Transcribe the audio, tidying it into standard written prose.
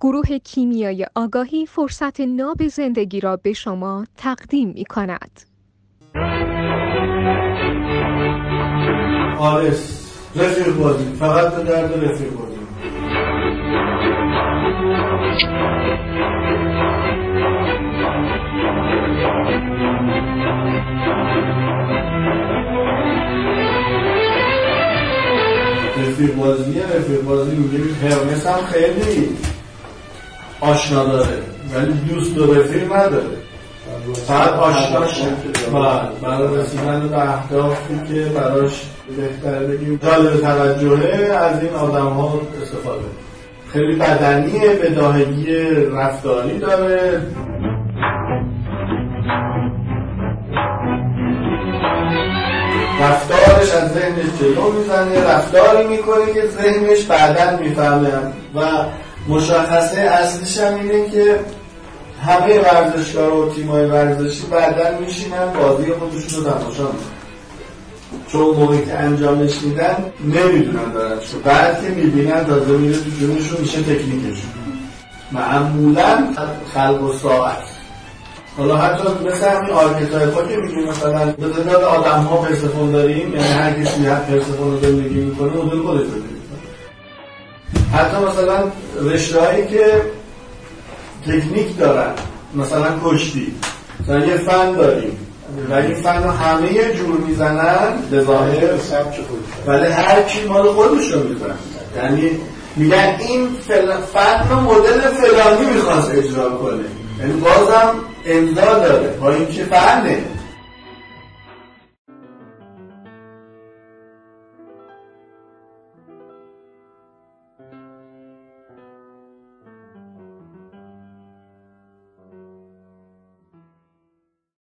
گروه کیمیای آگاهی فرصت ناب زندگی را به شما تقدیم می کند. آرس رفیق بودیم، فقط به درد رفیق بودیم. رفیق بازی میگه قرمز هم خیلی آشنا داره ولی دوست و رفیق نداره، فقط آشنا شد برای رسیدن به اهدافی که براش بهتر بگیم جالب توجهه، از این آدم ها استفاده. خیلی بدنیه، بداهگی رفتاری داره. رفتارش از ذهنش جلو میزنه، رفتاری میکنه که ذهنش بعداً میفهمه و مشخصه اصلیش هم اینه که همه ورزشکار و تیمای ورزشی بعداً میشینن بازی خودشون رو تماشا میکنن، چون موقعی که انجامش میدن نمیدونن دارن چون بعد که میبینن تازه میره تو جونشون میشه تکنیکشون. معمولاً خلق و ساعت. حالا حتی مثل همین آرک تایپ آرس که میگیم مثلا به تعداد آدم ها پرسفون داریم، یعنی هر کسی هر پرسفون رو زندگی میکنه مدل خودش رو زندگی میکنه. حتی مثلا رشته هایی که تکنیک دارن، مثلا کشتی، مثلا یه فن داریم و این فن رو همه جور میزنن به ظاهر سبک خودشون، ولی هر کی مال خودش رو میزنن، یعنی میگن این فن رو مدل فلانی میخواست اجرا کنه، یعنی بازم امضا داره با اینکه فنه.